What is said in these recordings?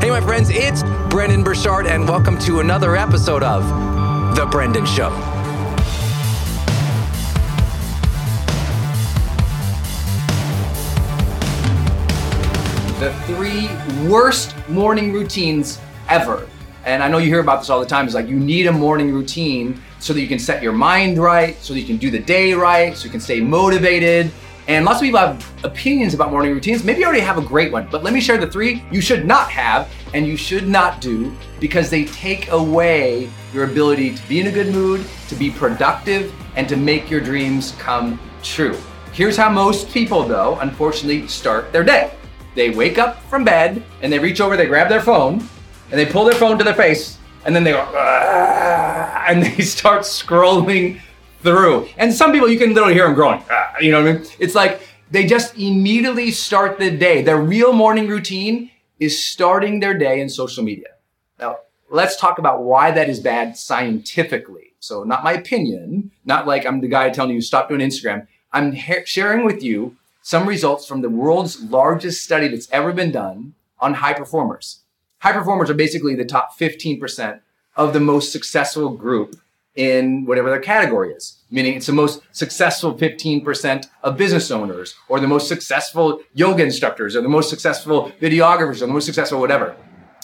Hey, my friends, it's Brendon Burchard, and welcome to another episode of The Brendon Show. The 3 worst morning routines ever. And I know you hear about this all the time. It's like, you need a morning routine so that you can set your mind right, so that you can do the day right, so you can stay motivated. And lots of people have opinions about morning routines. Maybe you already have a great one, but let me share the 3 you should not have and you should not do, because they take away your ability to be in a good mood, to be productive, and to make your dreams come true. Here's how most people, though, unfortunately, start their day. They wake up from bed and they reach over, they grab their phone and they pull their phone to their face, and then they go, and they start scrolling through. And some people, you can literally hear them groaning, you know what I mean? It's like they just immediately start the day. Their real morning routine is starting their day in social media. Now, let's talk about why that is bad scientifically. So not my opinion, not like I'm the guy telling you stop doing Instagram. I'm sharing with you some results from the world's largest study that's ever been done on high performers. High performers are basically the top 15% of the most successful group in whatever their category is, meaning it's the most successful 15% of business owners, or the most successful yoga instructors, or the most successful videographers, or the most successful whatever.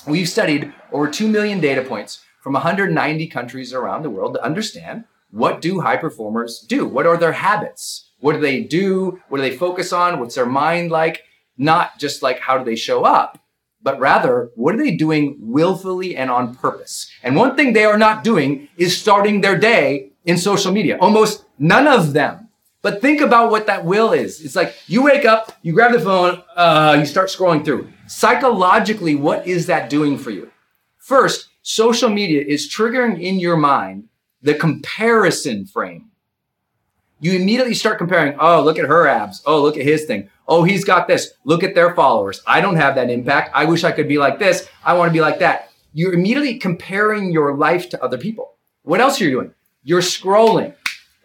We've studied over 2 million data points from 190 countries around the world to understand, what do high performers do? What are their habits? What do? What do they focus on? What's their mind like? Not just like, how do they show up? But rather, what are they doing willfully and on purpose? And one thing they are not doing is starting their day in social media. Almost none of them. But think about what that will is. It's like you wake up, you grab the phone, you start scrolling through. Psychologically, what is that doing for you? First, social media is triggering in your mind the comparison frame. You immediately start comparing, oh, look at her abs. Oh, look at his thing. Oh, he's got this. Look at their followers. I don't have that impact. I wish I could be like this. I want to be like that. You're immediately comparing your life to other people. What else are you doing? You're scrolling.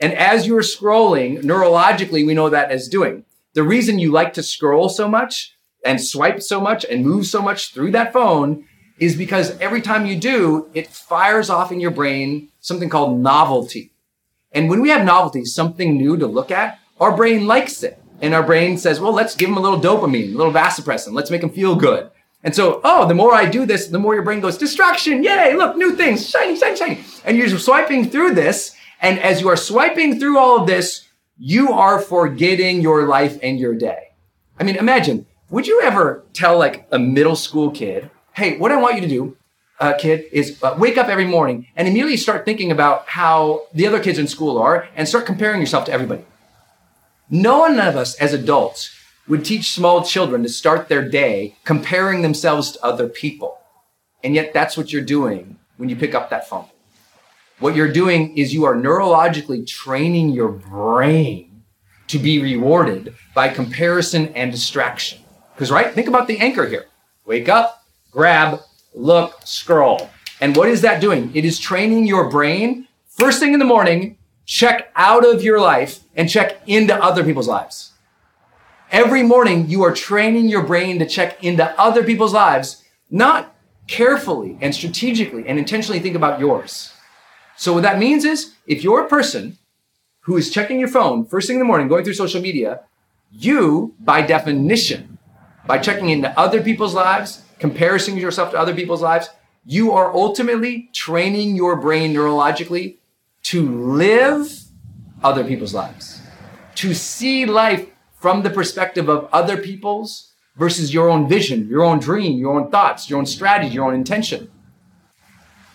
And as you're scrolling, neurologically, we know that as doing. The reason you like to scroll so much and swipe so much and move so much through that phone is because every time you do, it fires off in your brain something called novelty. And when we have novelty, something new to look at, our brain likes it. And our brain says, well, let's give them a little dopamine, a little vasopressin. Let's make them feel good. And so, oh, the more I do this, the more your brain goes, distraction, yay, look, new things, shiny, shiny, shiny. And you're swiping through this. And as you are swiping through all of this, you are forgetting your life and your day. I mean, imagine, would you ever tell like a middle school kid, hey, what I want you to do, kid, is wake up every morning and immediately start thinking about how the other kids in school are and start comparing yourself to everybody. No one of us as adults would teach small children to start their day comparing themselves to other people. And yet that's what you're doing when you pick up that phone. What you're doing is you are neurologically training your brain to be rewarded by comparison and distraction. Because, right, think about the anchor here. Wake up, grab, look, scroll. And what is that doing? It is training your brain. First thing in the morning, check out of your life and check into other people's lives. Every morning, you are training your brain to check into other people's lives, not carefully and strategically and intentionally think about yours. So what that means is, if you're a person who is checking your phone first thing in the morning, going through social media, you, by definition, by checking into other people's lives, comparing yourself to other people's lives, you are ultimately training your brain neurologically to live other people's lives, to see life from the perspective of other people's versus your own vision, your own dream, your own thoughts, your own strategy, your own intention.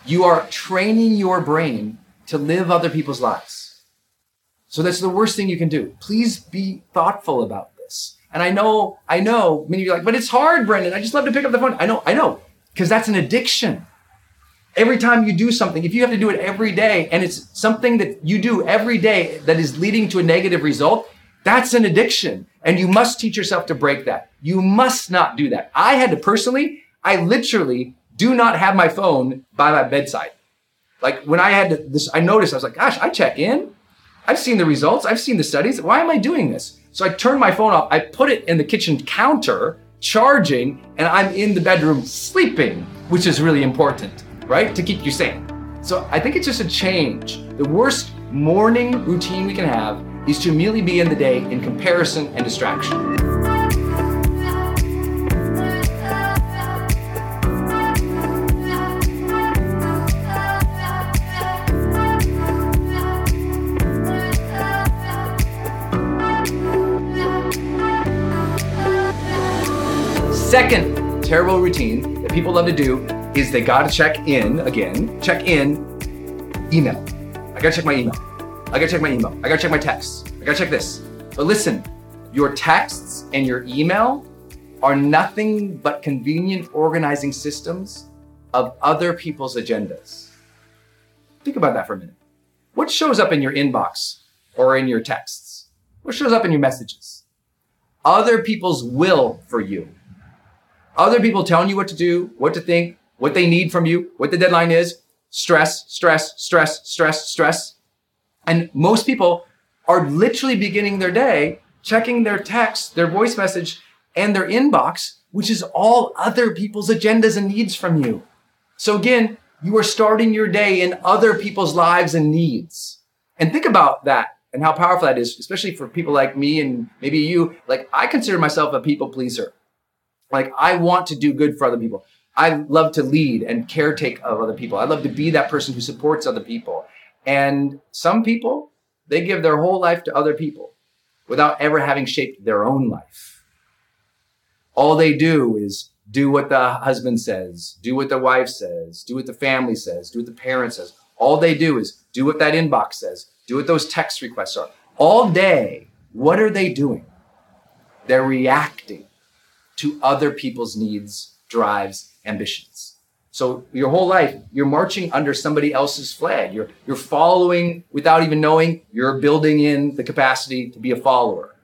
You are training your brain to live other people's lives. So that's the worst thing you can do. Please be thoughtful about this. And I know, many of you are like, but it's hard, Brendon. I just love to pick up the phone. I know, because that's an addiction. Every time you do something, if you have to do it every day, and it's something that you do every day that is leading to a negative result, that's an addiction. And you must teach yourself to break that. You must not do that. I had to personally, I literally do not have my phone by my bedside. Like when I had this, I noticed, I was like, gosh, I check in. I've seen the results. I've seen the studies. Why am I doing this? So I turned my phone off. I put it in the kitchen counter, charging, and I'm in the bedroom sleeping, which is really important, right? To keep you sane. So I think it's just a change. The worst morning routine we can have is to immediately begin the day in comparison and distraction. Second terrible routine that people love to do is they gotta check in email. I gotta check my email. I gotta check my email. I gotta check my texts. I gotta check this. But listen, your texts and your email are nothing but convenient organizing systems of other people's agendas. Think about that for a minute. What shows up in your inbox or in your texts? What shows up in your messages? Other people's will for you. Other people telling you what to do, what to think, what they need from you, what the deadline is. Stress, stress, stress, stress, stress. And most people are literally beginning their day checking their text, their voice message, and their inbox, which is all other people's agendas and needs from you. So again, You are starting your day in other people's lives and needs. And think about that and how powerful that is, especially for people like me and maybe you. Like, I consider myself a people pleaser. Like, I want to do good for other people. I love to lead and caretake of other people. I love to be that person who supports other people. And some people, they give their whole life to other people without ever having shaped their own life. All they do is do what the husband says, do what the wife says, do what the family says, do what the parent says. All they do is do what that inbox says, do what those text requests are. All day, what are they doing? They're reacting to other people's needs, drives, ambitions. So your whole life, you're marching under somebody else's flag. You're following without even knowing. You're building in the capacity to be a follower.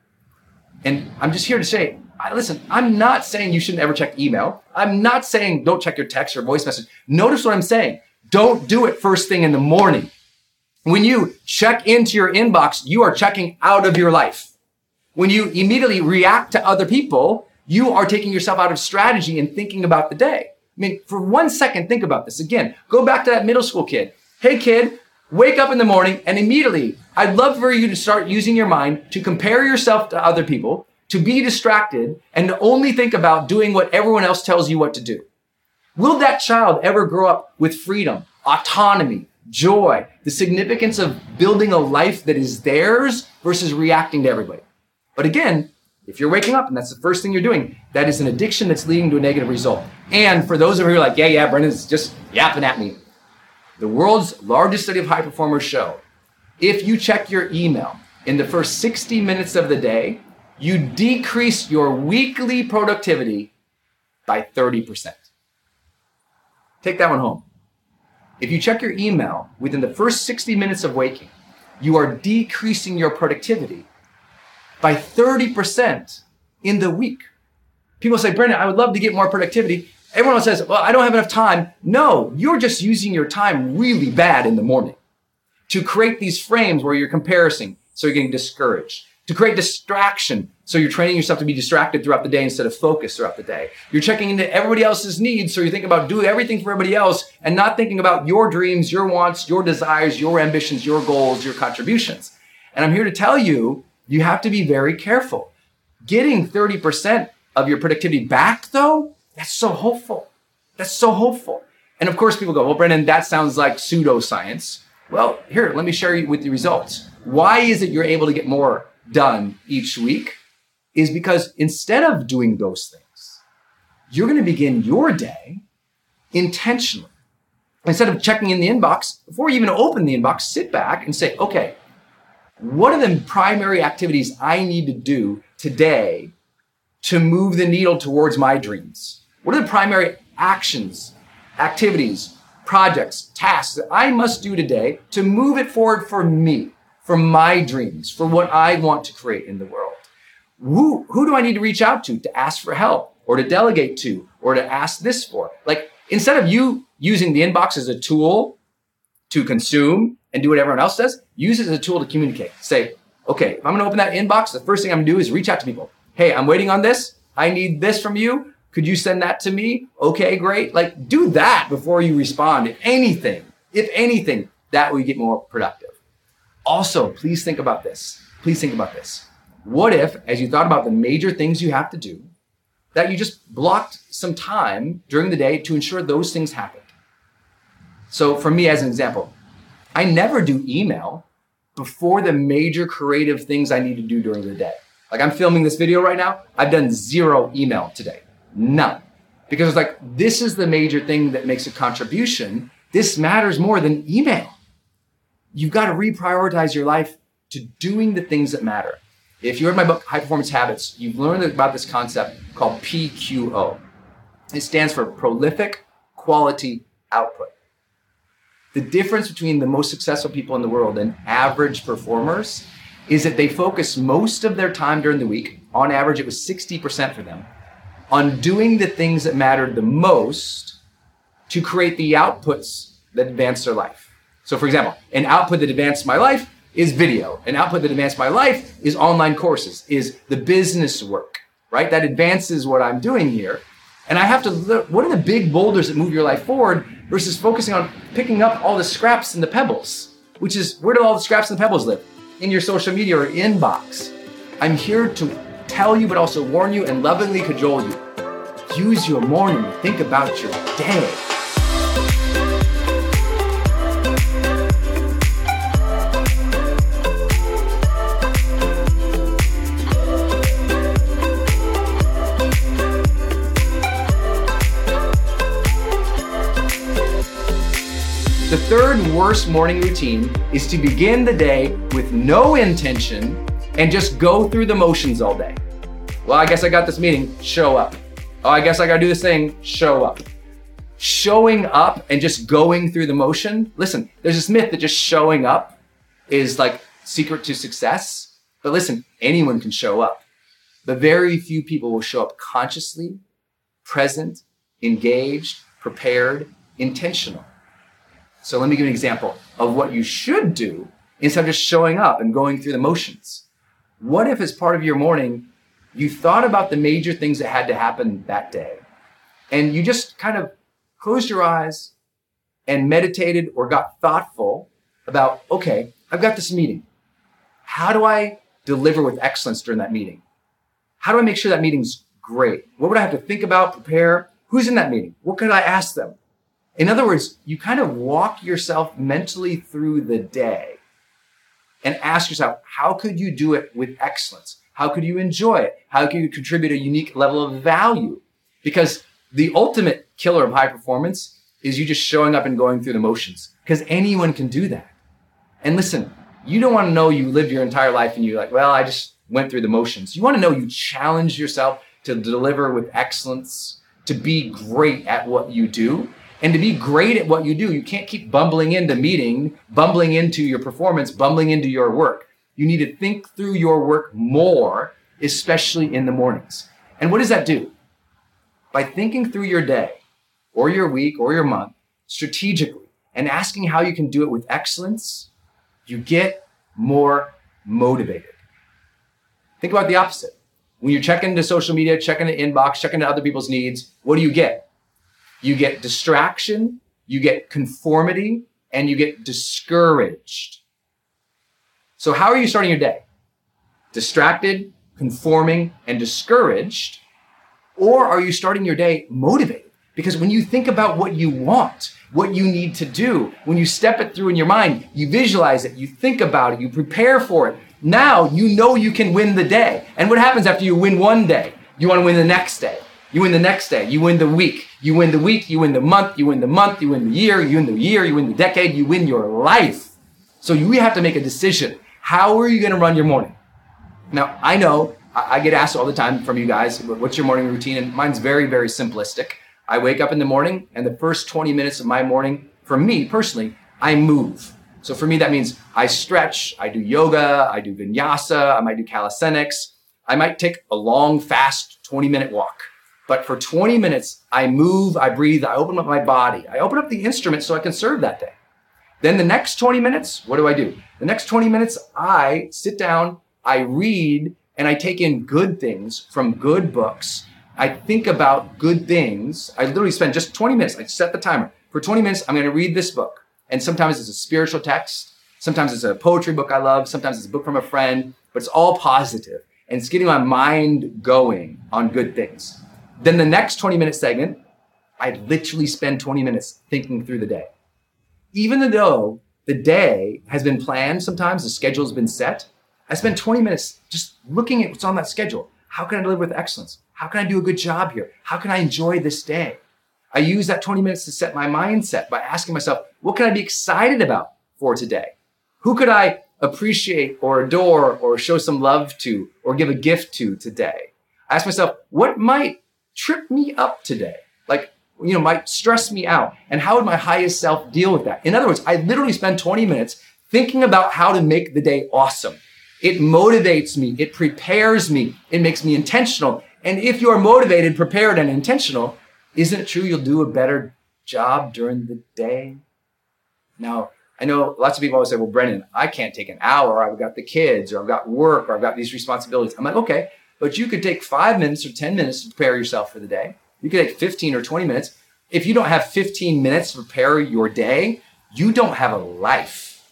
And I'm just here to say, listen, I'm not saying you shouldn't ever check email. I'm not saying don't check your text or voice message. Notice what I'm saying. Don't do it first thing in the morning. When you check into your inbox, you are checking out of your life. When you immediately react to other people, you are taking yourself out of strategy and thinking about the day. I mean, for 1 second, think about this. Again, go back to that middle school kid. Hey, kid, wake up in the morning and immediately, I'd love for you to start using your mind to compare yourself to other people, to be distracted, and to only think about doing what everyone else tells you what to do. Will that child ever grow up with freedom, autonomy, joy, the significance of building a life that is theirs versus reacting to everybody? But again, if you're waking up and that's the first thing you're doing, that is an addiction that's leading to a negative result. And for those of you who are like, yeah, Brendon's just yapping at me. The world's largest study of high performers show, if you check your email in the first 60 minutes of the day, you decrease your weekly productivity by 30%. Take that one home. If you check your email within the first 60 minutes of waking, you are decreasing your productivity by 30% in the week. People say, Brendon, I would love to get more productivity. Everyone else says, well, I don't have enough time. No, you're just using your time really bad in the morning to create these frames where you're comparing, so you're getting discouraged, to create distraction, so you're training yourself to be distracted throughout the day instead of focused throughout the day. You're checking into everybody else's needs, so you think about doing everything for everybody else and not thinking about your dreams, your wants, your desires, your ambitions, your goals, your contributions. And I'm here to tell you, you have to be very careful. Getting 30% of your productivity back, though, that's so hopeful. That's so hopeful. And of course, people go, well, Brendon, that sounds like pseudoscience. Well, here, let me share you with the results. Why is it you're able to get more done each week? Is because instead of doing those things, you're going to begin your day intentionally. Instead of checking in the inbox, before you even open the inbox, sit back and say, okay, what are the primary activities I need to do today to move the needle towards my dreams? What are the primary actions, activities, projects, tasks that I must do today to move it forward for me, for my dreams, for what I want to create in the world? Who do I need to reach out to ask for help, or to delegate to, or to ask this for? Like, instead of you using the inbox as a tool to consume and do what everyone else does, use it as a tool to communicate. Say, okay, if I'm going to open that inbox, the first thing I'm going to do is reach out to people. Hey, I'm waiting on this. I need this from you. Could you send that to me? Okay, great. Like, do that before you respond. If anything, that will get more productive. Also, please think about this. What if, as you thought about the major things you have to do, that you just blocked some time during the day to ensure those things happened? So for me, as an example, I never do email before the major creative things I need to do during the day. Like, I'm filming this video right now. I've done 0 email today, none. Because it's like, this is the major thing that makes a contribution. This matters more than email. You've got to reprioritize your life to doing the things that matter. If you read my book, High Performance Habits, you've learned about this concept called PQO. It stands for Prolific Quality Output. The difference between the most successful people in the world and average performers is that they focus most of their time during the week, on average it was 60% for them, on doing the things that mattered the most to create the outputs that advance their life. So for example, an output that advanced my life is video. An output that advanced my life is online courses, is the business work, right? That advances what I'm doing here. And I have to look, what are the big boulders that move your life forward? versus focusing on picking up all the scraps and the pebbles, which is, where do all the scraps and the pebbles live? In your social media or inbox. I'm here to tell you, but also warn you and lovingly cajole you. Use your morning to think about your day. The third worst morning routine is to begin the day with no intention and just go through the motions all day. Well, I guess I got this meeting, show up. Oh, I guess I gotta do this thing, show up. Showing up and just going through the motion. Listen, there's this myth that just showing up is like secret to success. But listen, anyone can show up. But very few people will show up consciously, present, engaged, prepared, intentional. So let me give you an example of what you should do instead of just showing up and going through the motions. What if as part of your morning, you thought about the major things that had to happen that day and you just kind of closed your eyes and meditated or got thoughtful about, okay, I've got this meeting. How do I deliver with excellence during that meeting? How do I make sure that meeting's great? What would I have to think about, prepare? Who's in that meeting? What could I ask them? In other words, you kind of walk yourself mentally through the day and ask yourself, how could you do it with excellence? How could you enjoy it? How can you contribute a unique level of value? Because the ultimate killer of high performance is you just showing up and going through the motions, because anyone can do that. And listen, you don't want to know you lived your entire life and you're like, well, I just went through the motions. You want to know you challenged yourself to deliver with excellence, to be great at what you do. And to be great at what you do, you can't keep bumbling into meeting, bumbling into your performance, bumbling into your work. You need to think through your work more, especially in the mornings. And what does that do? By thinking through your day or your week or your month strategically and asking how you can do it with excellence, you get more motivated. Think about the opposite. When you check into social media, check into inbox, check into other people's needs, what do you get? You get distraction, you get conformity, and you get discouraged. So how are you starting your day? Distracted, conforming, and discouraged? Or are you starting your day motivated? Because when you think about what you want, what you need to do, when you step it through in your mind, you visualize it, you think about it, you prepare for it. Now you know you can win the day. And what happens after you win one day? You want to win the next day. You win the next day, you win the week, you win the week, you win the month, you win the month, you win the year, you win the year, you win the decade, you win your life. So you have to make a decision. How are you going to run your morning? Now, I know I get asked all the time from you guys, what's your morning routine? And mine's very, very simplistic. I wake up in the morning and the first 20 minutes of my morning, for me personally, I move. So for me, that means I stretch, I do yoga, I do vinyasa, I might do calisthenics. I might take a long, fast 20-minute walk. But for 20 minutes, I move, I breathe, I open up my body. I open up the instrument so I can serve that day. Then the next 20 minutes, what do I do? The next 20 minutes, I sit down, I read, and I take in good things from good books. I think about good things. I literally spend just 20 minutes. I set the timer. For 20 minutes, I'm going to read this book. And sometimes it's a spiritual text. Sometimes it's a poetry book I love. Sometimes it's a book from a friend. But it's all positive. And it's getting my mind going on good things. Then the next 20-minute segment, I literally spend 20 minutes thinking through the day. Even though the day has been planned sometimes, the schedule's been set, I spend 20 minutes just looking at what's on that schedule. How can I deliver with excellence? How can I do a good job here? How can I enjoy this day? I use that 20 minutes to set my mindset by asking myself, what can I be excited about for today? Who could I appreciate or adore or show some love to or give a gift to today? I ask myself, what might trip me up today, like, you know, might stress me out, and how would my highest self deal with that? In other words, I literally spend 20 minutes thinking about how to make the day awesome. It motivates me, it prepares me, it makes me intentional. And if you're motivated, prepared, and intentional, isn't it true you'll do a better job during the day? Now, I know lots of people always say, well, Brendon, I can't take an hour, I've got the kids, or I've got work, or I've got these responsibilities. I'm like, okay. But you could take 5 minutes or 10 minutes to prepare yourself for the day. You could take 15 or 20 minutes. If you don't have 15 minutes to prepare your day, you don't have a life.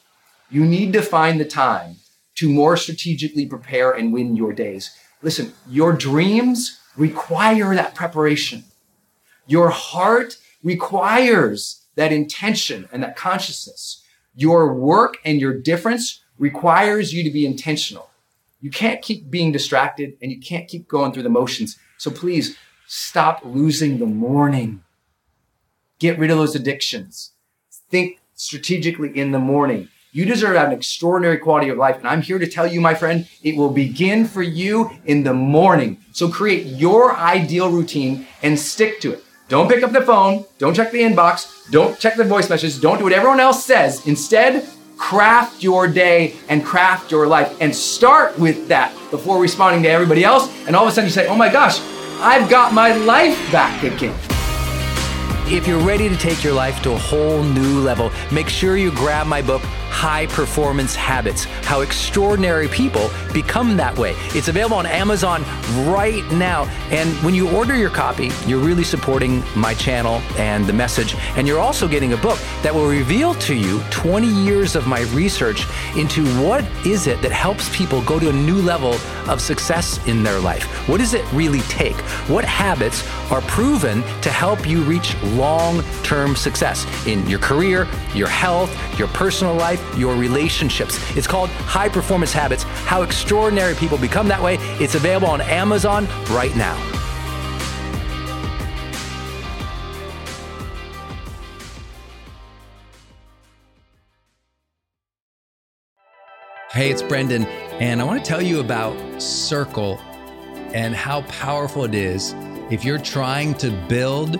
You need to find the time to more strategically prepare and win your days. Listen, your dreams require that preparation. Your heart requires that intention and that consciousness. Your work and your difference requires you to be intentional. You can't keep being distracted and you can't keep going through the motions. So please stop losing the morning. Get rid of those addictions. Think strategically in the morning. You deserve to have an extraordinary quality of life. And I'm here to tell you, my friend, it will begin for you in the morning. So create your ideal routine and stick to it. Don't pick up the phone. Don't check the inbox. Don't check the voice messages. Don't do what everyone else says. Instead, craft your day and craft your life and start with that before responding to everybody else. And all of a sudden you say, oh my gosh, I've got my life back again. If you're ready to take your life to a whole new level, make sure you grab my book, High Performance Habits, How Extraordinary People Become That Way. It's available on Amazon right now. And when you order your copy, you're really supporting my channel and the message. And you're also getting a book that will reveal to you 20 years of my research into what is it that helps people go to a new level of success in their life. What does it really take? What habits are proven to help you reach long-term success in your career, your health, your personal life, your relationships. It's called High Performance Habits, How Extraordinary People Become That Way. It's available on Amazon right now. Hey, it's Brendon, and I want to tell you about Circle and how powerful it is if you're trying to build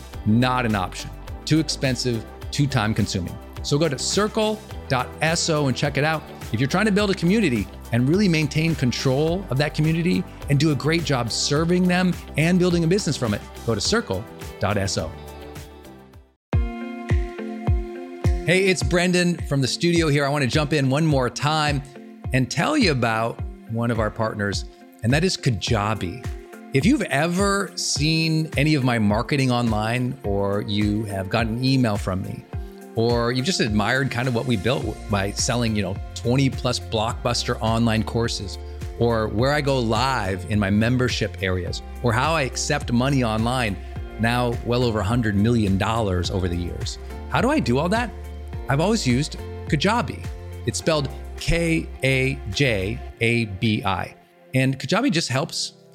not an option. Too expensive, too time consuming. So go to circle.so and check it out. If you're trying to build a community and really maintain control of that community and do a great job serving them and building a business from it, go to circle.so. Hey, it's Brendon from the studio here. I want to jump in one more time and tell you about one of our partners, and that is Kajabi. If you've ever seen any of my marketing online, or you have gotten an email from me, or you've just admired kind of what we built by selling, you know, 20 plus blockbuster online courses, or where I go live in my membership areas, or how I accept money online, now well over $100 million over the years. How do I do all that? I've always used Kajabi. It's spelled Kajabi. And Kajabi just helps